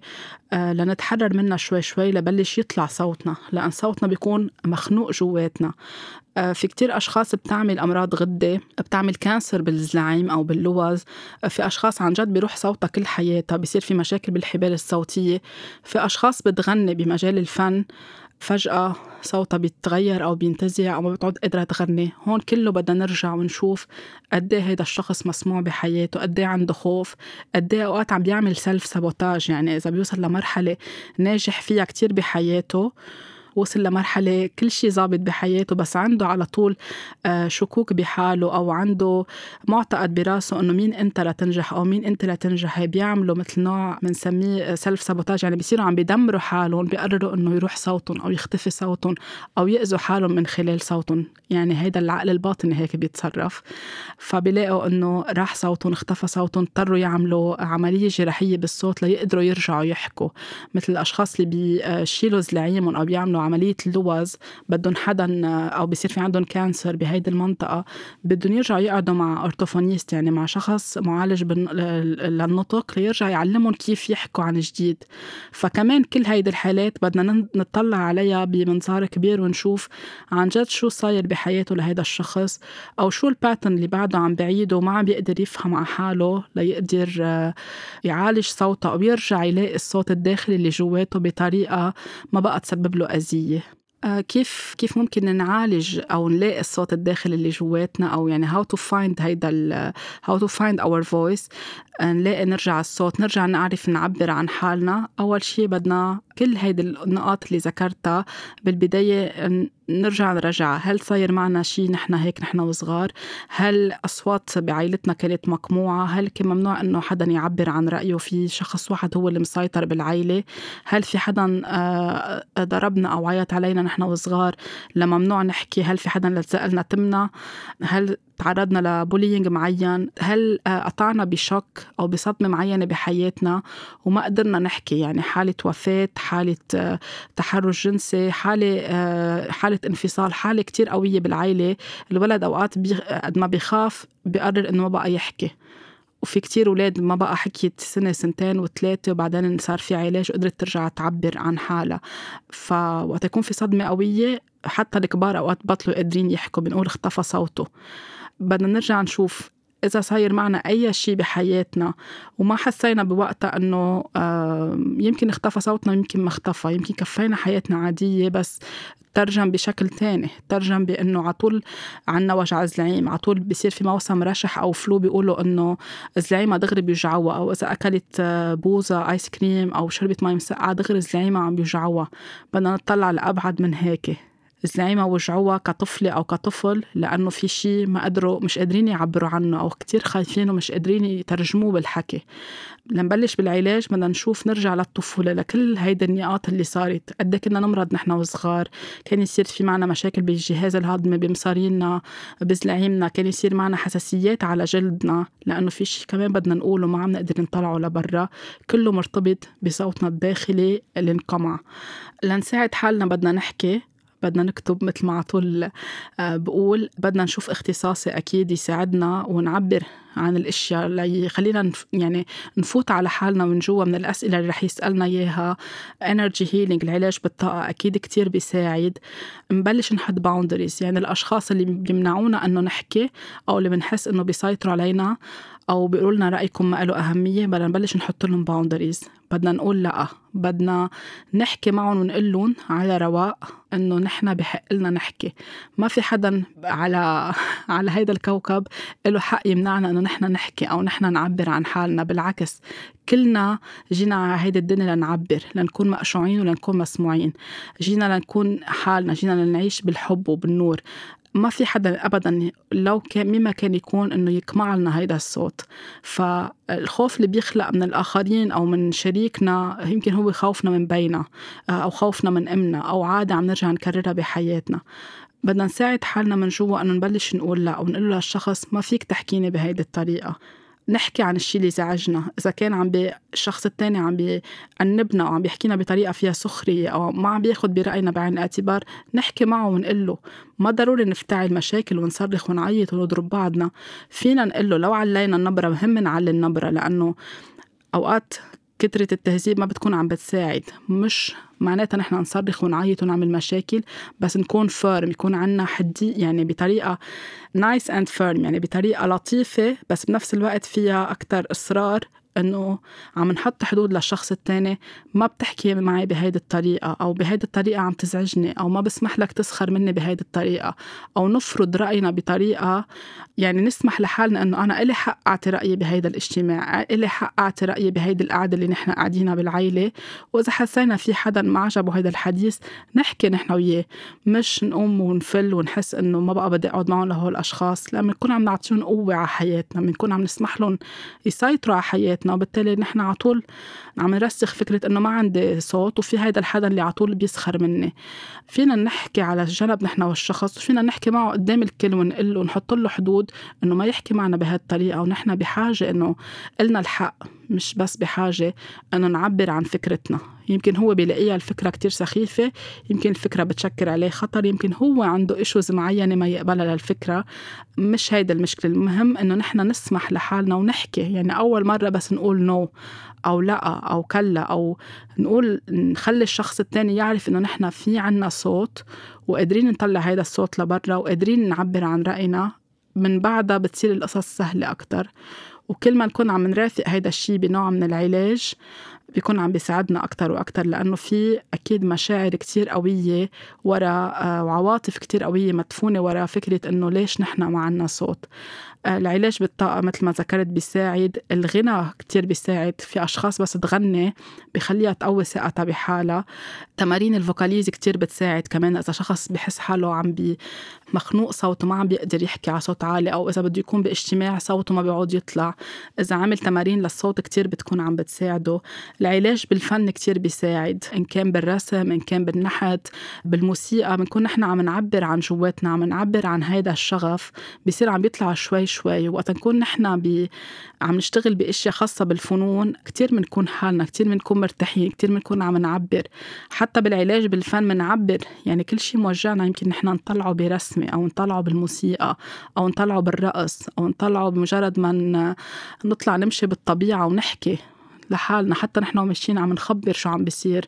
لنتحرر منها شوي شوي لبلش يطلع صوتنا، لأن صوتنا بيكون مخنوق جواتنا. في كتير أشخاص بتعمل أمراض غدة، بتعمل كانسر بالزلعيم أو باللوز، في أشخاص عن جد بيروح صوتها كل حياتها، بيصير في مشاكل بالحبال الصوتية، في أشخاص بتغني بمجال الفن فجأة صوتها بيتغير أو بينتزع أو ما بتعود قادرة تغني. هون كله بدنا نرجع ونشوف قد ايه هيدا الشخص مسموع بحياته، قد ايه عنده خوف، قد ايه أوقات عم بيعمل سلف سابوتاج. يعني إذا بيوصل لمرحلة ناجح فيها كتير بحياته، وصل لمرحلة كل شيء ظابط بحياته، بس عنده على طول شكوك بحاله أو عنده معتقد براسه أنه مين أنت لتنجح أو مين أنت لتنجح، بيعملوا مثل نوع منسميه سلف سابوتاج. يعني بيصيروا عم بيدمروا حالهم، بيقرروا أنه يروح صوتهم أو يختفي صوتهم أو يأذوا حالهم من خلال صوتهم. يعني هيدا العقل الباطني هيك بيتصرف، فبيلاقوا أنه راح صوتهم، اختفى صوتهم، اضطروا يعملوا عملية جراحية بالصوت ليقدروا يرجعوا يحكوا. مثل الأشخاص اللي بيشيلوا زلعيمهم أو بيعملوا عملية اللوز، بدهم حدا أو بيصير في عندهم كانسر بهيدي المنطقة، بدهم يرجعوا يقعدوا مع أورتوفونيست، يعني مع شخص معالج للنطق ليرجع يعلمهم كيف يحكوا عن جديد. فكمان كل هيدي الحالات بدنا نطلع عليها بمنظار كبير ونشوف عن جد شو صاير بحياته لهيدا الشخص، أو شو الباتن اللي بعده عم بعيده وما عم بيقدر يفهم على حاله ليقدر يعالج صوته أو يرجع يلاقي الصوت الداخلي اللي جواته بطريقة ما بقى تسبب له أذية. كيف كيف ممكن نعالج أو نلاقي الصوت الداخلي اللي جواتنا، أو يعني how to find هيدا how to find our voice، نلاقي نرجع الصوت، نرجع نعرف نعبر عن حالنا. أول شيء بدنا كل هيدي النقاط اللي ذكرتها بالبداية نرجع نرجعها. هل صاير معنا شيء نحن هيك نحن وصغار؟ هل أصوات بعائلتنا كانت مقموعة؟ هل كان ممنوع أنه حدا يعبر عن رأيه؟ في شخص واحد هو اللي مسيطر بالعائلة؟ هل في حدا ضربنا أو عيط علينا نحن وصغار لما ممنوع نحكي؟ هل في حدا لتزقلنا تمنا؟ هل تعرضنا لبولينج معين؟ هل قطعنا بشوك أو بصدمة معينة بحياتنا وما قدرنا نحكي؟ يعني حالة وفاة، حالة تحرش جنسي، حالة حالة انفصال، حالة كتير قوية بالعائلة. الولد أوقات قد ما بيخاف بيقرر إنه ما بقى يحكي، وفي كتير أولاد ما بقى حكيت سنة سنتين وثلاثة وبعدين صار في علاج وقدرت ترجع تعبر عن حالها. فوقت يكون في صدمة قوية حتى الكبار أوقات بطلوا قادرين يحكوا، بنقول اختفى صوته. بدنا نرجع نشوف إذا صاير معنا أي شيء بحياتنا وما حسينا بوقتها أنه يمكن اختفى صوتنا، يمكن ما اختفى، يمكن كفينا حياتنا عادية بس ترجم بشكل تاني، ترجم بأنه عطول عنا وجع زلعيم، عطول بيصير في موسم رشح أو فلو بيقولوا أنه زلعيمة دغري بيوجعوها، أو إذا أكلت بوزة آيس كريم أو شربت ماء مسقعة دغري زلعيمة عم بيوجعوها. بدنا نطلع لأبعد من هيك. الزلعيمة وجعوها كطفلة أو كطفل لأنه في شيء ما قدروا، مش قادرين يعبروا عنه أو كتير خايفين ومش قادرين يترجموه بالحكي. لنبلش بالعلاج بدنا نشوف نرجع للطفولة، لكل هيدا النقاط اللي صارت. قد كنا نمرض نحن وصغار، كان يصير في معنا مشاكل بالجهاز الهضمي، بمصارينا، بزلعيمنا، كان يصير معنا حساسيات على جلدنا لأنه في شيء كمان بدنا نقوله ما عم نقدر نطلعه لبرا، كله مرتبط بصوتنا الداخلي اللي انقمع. لنساعد حالنا بدنا نحكي، بدنا نكتب مثل ما عطول بقول، بدنا نشوف اختصاصي أكيد يساعدنا ونعبر عن الأشياء اللي خلينا يعني نفوت على حالنا من جوا من الأسئلة اللي رح يسألنا إياها. energy healing العلاج بالطاقة أكيد كتير بيساعد. نبلش نحط boundaries، يعني الأشخاص اللي بيمنعونا أنه نحكي أو اللي بنحس أنه بيسيطروا علينا أو بيقولوا لنا رأيكم ما له أهمية، بدنا نبلش نحط لهم boundaries. بدنا نقول لأ، بدنا نحكي معهم ونقول لهم على رواق أنه نحن بحق لنا نحكي، ما في حدا على على هيدا الكوكب له حق يمنعنا أنه نحن نحكي أو نحن نعبر عن حالنا. بالعكس كلنا جينا على هيدا الدنيا لنعبر، لنكون مقشوعين ولنكون مسموعين، جينا لنكون حالنا، جينا لنعيش بالحب وبالنور. ما في حدا أبدا لو كان مما كان يكون أنه يقمع لنا هيدا الصوت. فالخوف اللي بيخلق من الآخرين أو من شريكنا يمكن هو خوفنا من بينا أو خوفنا من أمنا أو عادة عم نرجع نكررها بحياتنا. بدنا نساعد حالنا من جوا أنه نبلش نقول لا، ونقول للشخص ما فيك تحكيني بهيدي الطريقة. نحكي عن الشيء اللي زعجنا، إذا كان عم بالشخص التاني عم بيقنبنا أو عم بيحكينا بطريقة فيها سخرية أو ما عم بياخد برأينا بعين الاعتبار، نحكي معه ونقله. ما ضروري نفتعل المشاكل ونصرخ ونعيط ونضرب بعضنا، فينا نقله. لو علينا النبرة مهم نعلي النبرة، لأنه أوقات كترة التهذيب ما بتكون عم بتساعد. مش معناتها نحن نصرخ ونعيط ونعمل مشاكل، بس نكون فارم، يكون عنا حدي، يعني بطريقة نايس اند فارم، يعني بطريقة لطيفة بس بنفس الوقت فيها أكتر إصرار أنه عم نحط حدود للشخص التاني. ما بتحكي معي بهيدي الطريقة، أو بهيدي الطريقة عم تزعجني، أو ما بسمح لك تسخر مني بهيدي الطريقة، أو نفرض رأينا بطريقة يعني نسمح لحالنا أنه أنا إلي حق أعطي رأيي بهيدا الاجتماع، إلي حق أعطي رأيي بهيدي القعدة اللي نحن قاعدينها بالعيلة. وإذا حسينا في حدا ما عجبه هيدا الحديث نحكي نحن وياه، مش نقوم ونفل ونحس أنه ما بقى بدي أقعد معهم لهول الأشخاص. لما نكون عم نعطيهم قوة على حياتنا، بنكون عم نسمح لهم يسيطروا على حياتنا، وبالتالي نحن عطول عم نرسخ فكرة انه ما عندي صوت وفي هيدا الحدا اللي عطول بيسخر مني. فينا نحكي على الجنب نحن والشخص، وفينا نحكي معه قدام الكل ونقله ونحط له حدود انه ما يحكي معنا بهالطريقة، ونحن بحاجة انه قلنا الحق، مش بس بحاجة انه نعبر عن فكرتنا. يمكن هو بيلاقيها الفكرة كتير سخيفة، يمكن الفكرة بتشكر عليه خطر، يمكن هو عنده إشوز معينة ما يقبلها للفكرة، مش هيدا المشكلة. المهم إنه نحن نسمح لحالنا ونحكي، يعني أول مرة بس نقول نو أو لا أو كلا، أو نقول نخلي الشخص التاني يعرف إنه نحن في عنا صوت وقادرين نطلع هيدا الصوت لبرا وقادرين نعبر عن رأينا. من بعدها بتصير القصص سهلة أكتر، وكل ما نكون عم نرافق هيدا الشيء بنوع من العلاج بيكون عم بيساعدنا أكتر وأكتر، لأنه في أكيد مشاعر كتير قوية وراء وعواطف كتير قوية مدفونة وراء فكرة أنه ليش نحن ما عنا صوت. العلاج بالطاقة مثل ما ذكرت بيساعد، الغنى كتير بيساعد، في أشخاص بس تغني بخليها تقوي ثقتها بحالها. تمارين الفوكاليز كتير بتساعد كمان، إذا شخص بحس حاله عم بمخنوق صوته ما عم بيقدر يحكي على صوت عالي، أو إذا بده يكون باجتماع صوته ما بيعود يطلع، إذا عمل تمارين للصوت كتير بتكون عم بتساعده. العلاج بالفن كتير بيساعد، إن كان بالرسم إن كان بالنحت بالموسيقى، بنكون نحن عم نعبر عن جواتنا، عم نعبر عن هيدا الشغف، بيصير عم بيطلع شوي شوي. وقت نكون نحن بي... عم نشتغل بأشياء خاصة بالفنون كتير منكون حالنا، كتير منكون مرتاحين، كتير منكون عم نعبر. حتى بالعلاج بالفن منعبر، يعني كل شيء موجعنا يمكن نحن نطلعه برسمة أو نطلعه بالموسيقى أو نطلعه بالرقص أو نطلعه بمجرد ما نطلع نمشي بالطبيعة ونحكي لحالنا. حتى نحن ومشيين عم نخبر شو عم بيصير.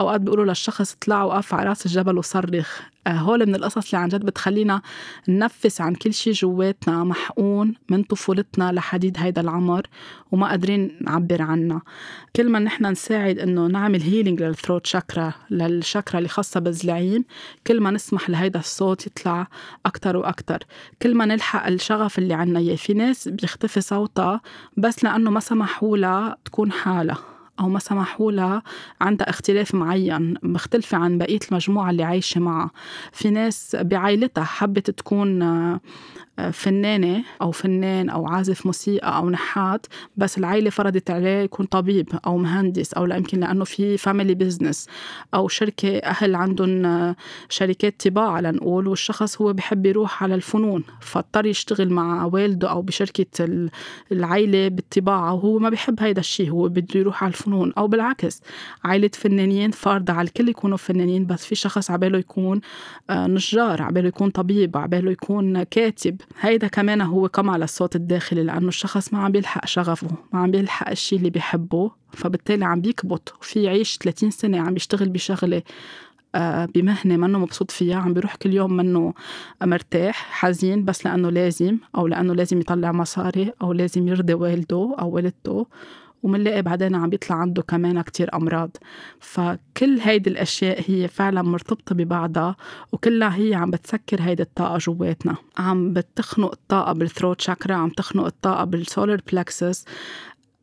أوقات بيقولوا للشخص اطلع وقف على رأس الجبل وصرخ. هول من القصص اللي عن جد بتخلينا ننفس عن كل شيء جواتنا محقون من طفولتنا لحديد هيدا العمر وما قادرين نعبر عنه. كل ما نحن نساعد انه نعمل هيلينج للثروت شاكرا، للشاكرا اللي خاصه بالزلعين، كل ما نسمح لهيدا الصوت يطلع اكتر واكتر، كل ما نلحق الشغف اللي عنا اياه. في ناس بيختفي صوتها بس لانه ما سمحوا لها تكون حالها، أو ما سمحوا لها عندها اختلاف معين مختلفة عن بقية المجموعة اللي عايشة معها. في ناس بعائلتها حبت تكون فنانة أو فنان أو عازف موسيقى أو نحات، بس العائلة فرضت عليه يكون طبيب أو مهندس، أو لا يمكن لأنه في فاميلي بيزنس أو شركة، أهل عندهم شركات طباعة لنقول، والشخص هو بحب يروح على الفنون فاضطر يشتغل مع والده أو بشركة العائلة بالطباعة، وهو ما بحب هيدا الشيء، هو بده يروح على الفنون. أو بالعكس، عائلة فنانين فارضة على الكل يكونوا فنانين، بس في شخص عباله يكون نجار، عباله يكون طبيب، عباله يكون كاتب. هيدا كمان هو قمع للصوت الداخلي، لأنه الشخص ما عم بيلحق شغفه، ما عم بيلحق الشيء اللي بيحبه، فبالتالي عم بيكبط وفي يعيش ثلاثين سنة عم بيشتغل بشغلة بمهنة منه مبسوط فيها، عم بيروح كل يوم منه مرتاح، حزين بس لأنه لازم، أو لأنه لازم يطلع مصاري، أو لازم يرضي والده أو والدته، ومنلاقي بعدين عم بيطلع عنده كمان كتير أمراض. فكل هيدي الأشياء هي فعلا مرتبطة ببعضها، وكلها هي عم بتسكر هيدي الطاقة جواتنا، عم بتخنق الطاقة بالثروت شاكرا، عم تخنق الطاقة بالسولار بلاكسس.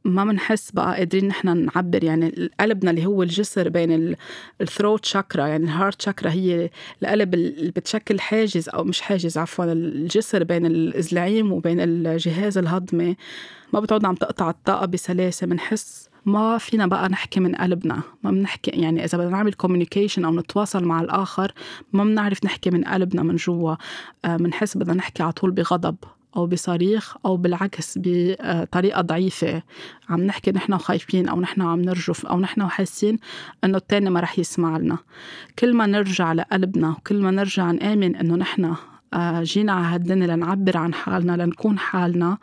ما منحس بقى قادرين نحنا نعبر، يعني قلبنا اللي هو الجسر بين الثروت شاكرا، يعني الهارت شاكرا هي القلب اللي بتشكل حاجز، أو مش حاجز عفوا الجسر بين الإزلعيم وبين الجهاز الهضمي، ما بتعود عم تقطع الطاقة بسلاسة. منحس ما فينا بقى نحكي من قلبنا، ما بنحكي، يعني إذا بدنا نعمل كوميونيكيشن أو نتواصل مع الآخر ما بنعرف نحكي من قلبنا من جوا، منحس بدنا نحكي على طول بغضب أو بصريخ، أو بالعكس بطريقة ضعيفة عم نحكي نحن خايفين، أو نحن عم نرجف، أو نحن حاسين أنه التاني ما رح يسمع لنا. كل ما نرجع لقلبنا وكل ما نرجع نآمن أنه نحن جينا على هالدنيا لنعبر عن حالنا، لنكون حالنا،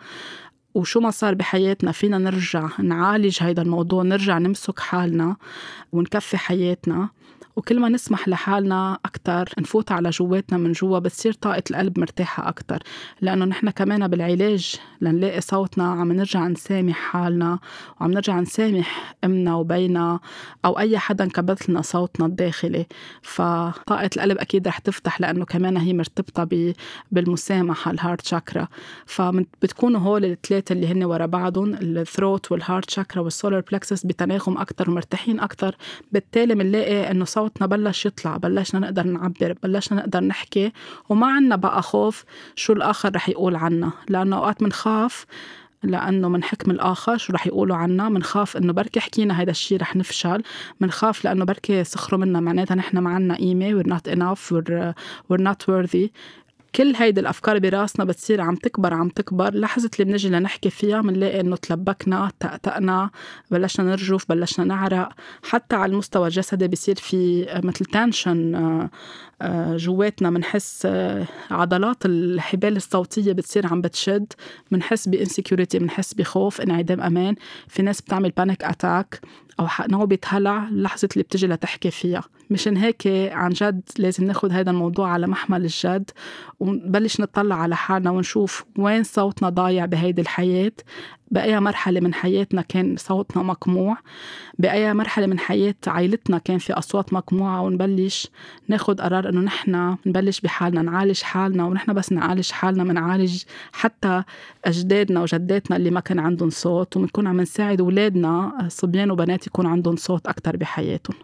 وشو ما صار بحياتنا فينا نرجع نعالج هيدا الموضوع، نرجع نمسك حالنا ونكفي حياتنا. وكل ما نسمح لحالنا أكتر نفوت على جواتنا من جوا، بتصير طاقة القلب مرتاحة أكتر، لأنه نحن كمان بالعلاج لنلاقي صوتنا عم نرجع نسامح حالنا، وعم نرجع نسامح أمنا وبينا أو أي حدا انكبت لنا صوتنا الداخلي. فطاقة القلب أكيد رح تفتح، لأنه كمان هي مرتبطة بالمسامحة الهارت شاكرا. فبتكونوا هول الثلاثة اللي هن ورا بعضهم، الثروت والهارت شاكرا والسولار بلاكسس، بتناغم أكتر ومرتاحين أكتر، بالتالي منلاقي إنه صوتنا بلش يطلع، بلشنا نقدر نعبر، بلشنا نقدر نحكي، وما عنا بقى خوف شو الآخر رح يقول عنا. لأنه أوقات منخاف لأنه من حكم الآخر شو رح يقولوا عنا، منخاف إنه بركي حكينا هيدا الشيء رح نفشل، منخاف لأنه بركي سخروا منا معناتها نحنا ما عنا قيمة، we're not enough، we're, we're not worthy. كل هيدي الأفكار براسنا بتصير عم تكبر عم تكبر، لحظة اللي بنجي لنحكي فيها منلاقي إنه تلبكنا، تقتقنا، بلشنا نرجف، بلشنا نعرق. حتى على المستوى الجسدي بيصير في مثل تنشن جواتنا، منحس عضلات الحبال الصوتية بتصير عم بتشد، منحس بإنسيكوريتي، منحس بخوف، انعدام أمان. في ناس بتعمل بانيك أتاك أو نوبة هلع لحظة اللي بتجي لتحكي فيها. مشان هيك عن جد لازم ناخد هذا الموضوع على محمل الجد، ونبلش نطلع على حالنا ونشوف وين صوتنا ضايع بهيدي الحياة، بأي مرحلة من حياتنا كان صوتنا مقموع، بأي مرحلة من حياة عائلتنا كان في أصوات مقموعة، ونبلش ناخد قرار أنه نحن نبلش بحالنا نعالج حالنا، ونحن بس نعالج حالنا منعالج حتى أجدادنا وجداتنا اللي ما كان عندهم صوت، ونكون عم نساعد أولادنا صبيان وبنات يكون عندهم صوت أكتر بحياتهم.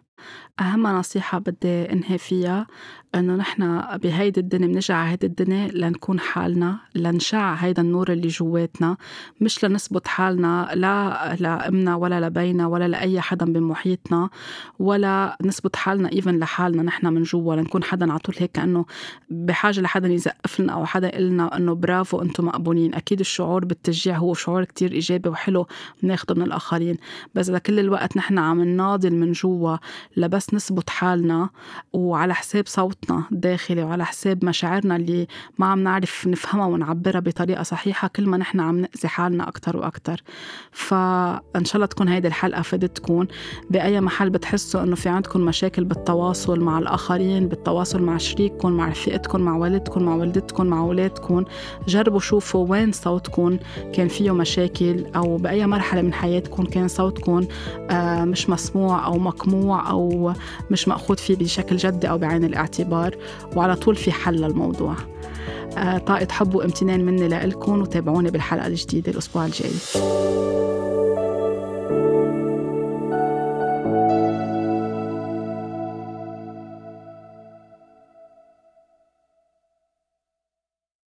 أهم نصيحة بدي أنهي فيها أنه نحن بهيدي الدنيا بنجي على هيدي الدنيا لنكون حالنا، لنشع هيدا النور اللي جواتنا، مش لنثبت حالنا لا لأمنا ولا لبينا ولا لأي حدا بمحيطنا، ولا نثبت حالنا إيفن لحالنا نحن من جوا، لنكون حدا على طول هيك كأنه بحاجة لحدا يزقف لنا أو حدا يقلنا أنه برافو أنتم مقبولين. أكيد الشعور بالتشجيع هو شعور كتير إيجابي وحلو بناخده من الآخرين، بس لكل الوقت نحن عم نناضل من جوا لبس نثبت حالنا وعلى حساب صوتنا الداخلي وعلى حساب مشاعرنا اللي ما عم نعرف نفهمها ونعبرها بطريقة صحيحة، كل ما نحن عم نأذي حالنا أكتر وأكتر. فإن شاء الله تكون هيدي الحلقة فادتكم. بأي محل بتحسوا أنه في عندكم مشاكل بالتواصل مع الآخرين، بالتواصل مع شريككم، مع رفيقتكم، مع والدكم، مع والدتكم، مع أولادكم، جربوا شوفوا وين صوتكم كان فيه مشاكل، أو بأي مرحلة من حياتكم كان صوتكم مش مسموع أو مقموع أو أو مش مأخوذ فيه بشكل جدي أو بعين الاعتبار، وعلى طول في حل للموضوع. طاقة حب وامتنان مني لإلكم، وتابعوني بالحلقة الجديدة الأسبوع الجاي.